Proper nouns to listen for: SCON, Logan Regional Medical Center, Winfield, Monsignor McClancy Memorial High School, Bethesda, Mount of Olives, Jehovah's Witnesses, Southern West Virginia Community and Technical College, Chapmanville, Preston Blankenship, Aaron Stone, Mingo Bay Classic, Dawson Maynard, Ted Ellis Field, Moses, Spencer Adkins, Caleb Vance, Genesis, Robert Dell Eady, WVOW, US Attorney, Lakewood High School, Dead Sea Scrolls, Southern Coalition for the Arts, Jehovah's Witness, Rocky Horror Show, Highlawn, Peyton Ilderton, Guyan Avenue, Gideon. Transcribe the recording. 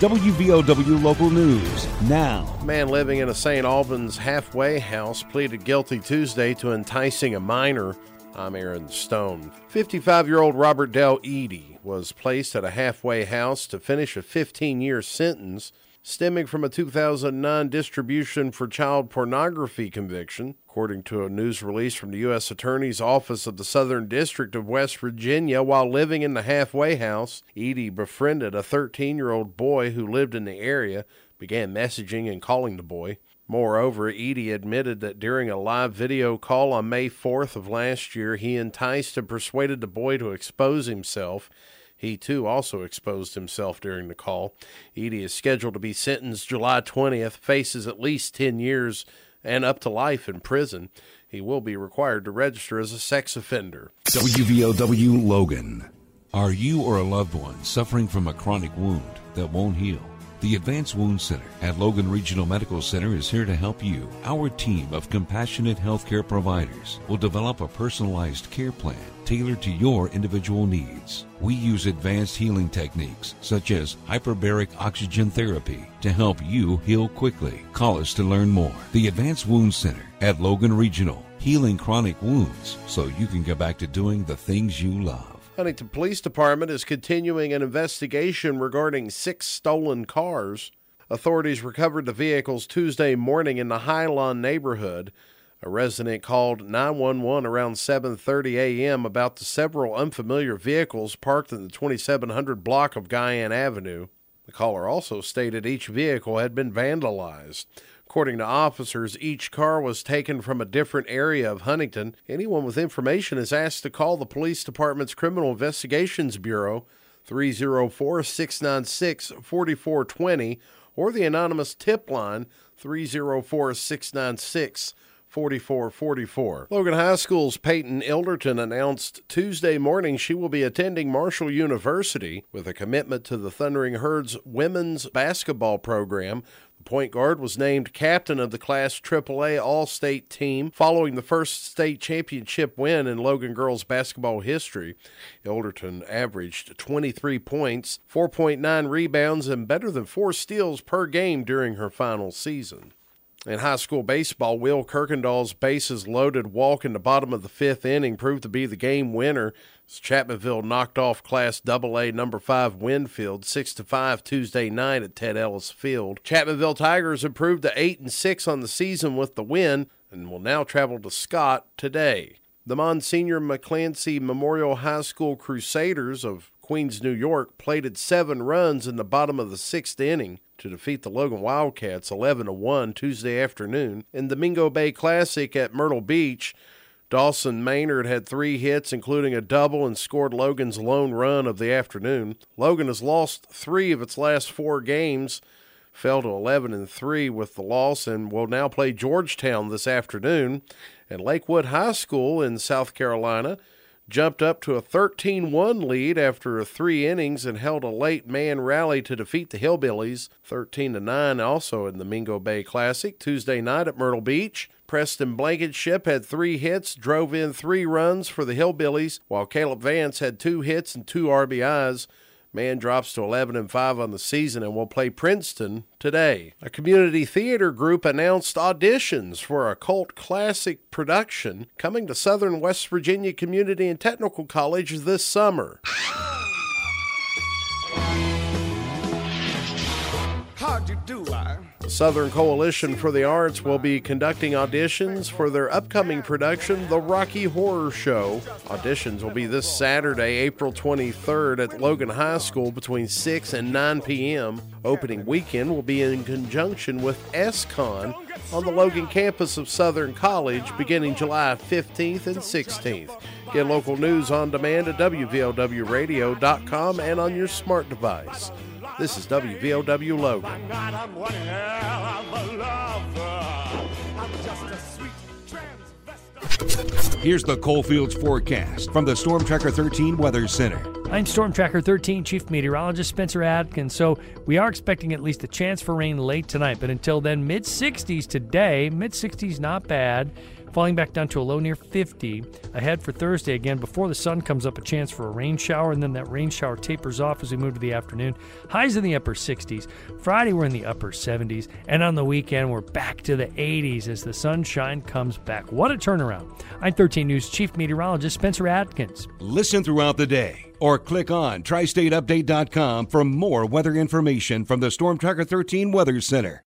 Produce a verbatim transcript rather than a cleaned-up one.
W V O W Local News now. A man living in a Saint Albans halfway house pleaded guilty Tuesday to enticing a minor. I'm Aaron Stone. fifty-five-year-old Robert Dell Eady was placed at a halfway house to finish a fifteen-year sentence stemming from a two thousand nine distribution for child pornography conviction, according to a news release from the U S Attorney's Office of the Southern District of West Virginia. While living in the halfway house, Eady befriended a thirteen-year-old boy who lived in the area, began messaging and calling the boy. Moreover, Eady admitted that during a live video call on May fourth of last year, he enticed and persuaded the boy to expose himself. He, too, also exposed himself during the call. Eady is scheduled to be sentenced July twentieth, faces at least ten years and up to life in prison. He will be required to register as a sex offender. W V O W Logan. Are you or a loved one suffering from a chronic wound that won't heal? The Advanced Wound Center at Logan Regional Medical Center is here to help you. Our team of compassionate healthcare providers will develop a personalized care plan tailored to your individual needs. We use advanced healing techniques such as hyperbaric oxygen therapy to help you heal quickly. Call us to learn more. The Advanced Wound Center at Logan Regional, healing chronic wounds so you can get back to doing the things you love. Huntington Police Department is continuing an investigation regarding six stolen cars. Authorities recovered the vehicles Tuesday morning in the Highlawn neighborhood. A resident called nine one one around seven thirty a m about the several unfamiliar vehicles parked in the twenty-seven hundred block of Guyan Avenue. The caller also stated each vehicle had been vandalized. According to officers, each car was taken from a different area of Huntington. Anyone with information is asked to call the police department's Criminal Investigations Bureau, three oh four, six nine six, four four two zero, or the anonymous tip line, three oh four, six nine six, four four four four. Logan High School's Peyton Ilderton announced Tuesday morning she will be attending Marshall University with a commitment to the Thundering Herds women's basketball program. The point guard was named captain of the Class triple A All-State team following the first state championship win in Logan girls basketball history. Ilderton averaged twenty-three points, four point nine rebounds, and better than four steals per game during her final season. In high school baseball, Will Kirkendall's bases-loaded walk in the bottom of the fifth inning proved to be the game winner as Chapmanville knocked off Class double A number five Winfield six to five Tuesday night at Ted Ellis Field. Chapmanville Tigers improved to eight and six on the season with the win and will now travel to Scott today. The Monsignor McClancy Memorial High School Crusaders of Queens, New York, plated seven runs in the bottom of the sixth inning to defeat the Logan Wildcats eleven to one Tuesday afternoon. In the Mingo Bay Classic at Myrtle Beach, Dawson Maynard had three hits, including a double, and scored Logan's lone run of the afternoon. Logan has lost three of its last four games, fell to eleven and three with the loss, and will now play Georgetown this afternoon. And Lakewood High School in South Carolina jumped up to a thirteen one lead after three innings and held a late man rally to defeat the Hillbillies thirteen to nine, also in the Mingo Bay Classic Tuesday night at Myrtle Beach. Preston Blankenship had three hits, drove in three runs for the Hillbillies, while Caleb Vance had two hits and two R B Is. Man drops to eleven and five on the season and will play Princeton today. A community theater group announced auditions for a cult classic production coming to Southern West Virginia Community and Technical College this summer. How'd you do, I? The Southern Coalition for the Arts will be conducting auditions for their upcoming production, The Rocky Horror Show. Auditions will be this Saturday, April twenty-third at Logan High School between six and nine p m Opening weekend will be in conjunction with S C O N on the Logan campus of Southern College beginning July fifteenth and sixteenth. Get local news on demand at W V O W radio dot com and on your smart device. This is W V O W Logan. Here's the Coalfields forecast from the StormTracker thirteen Weather Center. I'm StormTracker thirteen Chief Meteorologist Spencer Adkins. So we are expecting at least a chance for rain late tonight, but until then, mid sixties today. Mid sixties, not bad. falling back down to a low near fifty. Ahead for Thursday, again, before the sun comes up, a chance for a rain shower, and then that rain shower tapers off as we move to the afternoon. Highs in the upper sixties. Friday, we're in the upper seventies, and on the weekend, we're back to the eighties as the sunshine comes back. What a turnaround. nine thirteen News Chief Meteorologist Spencer Adkins. Listen throughout the day or click on Tri State Update dot com for more weather information from the StormTracker thirteen Weather Center.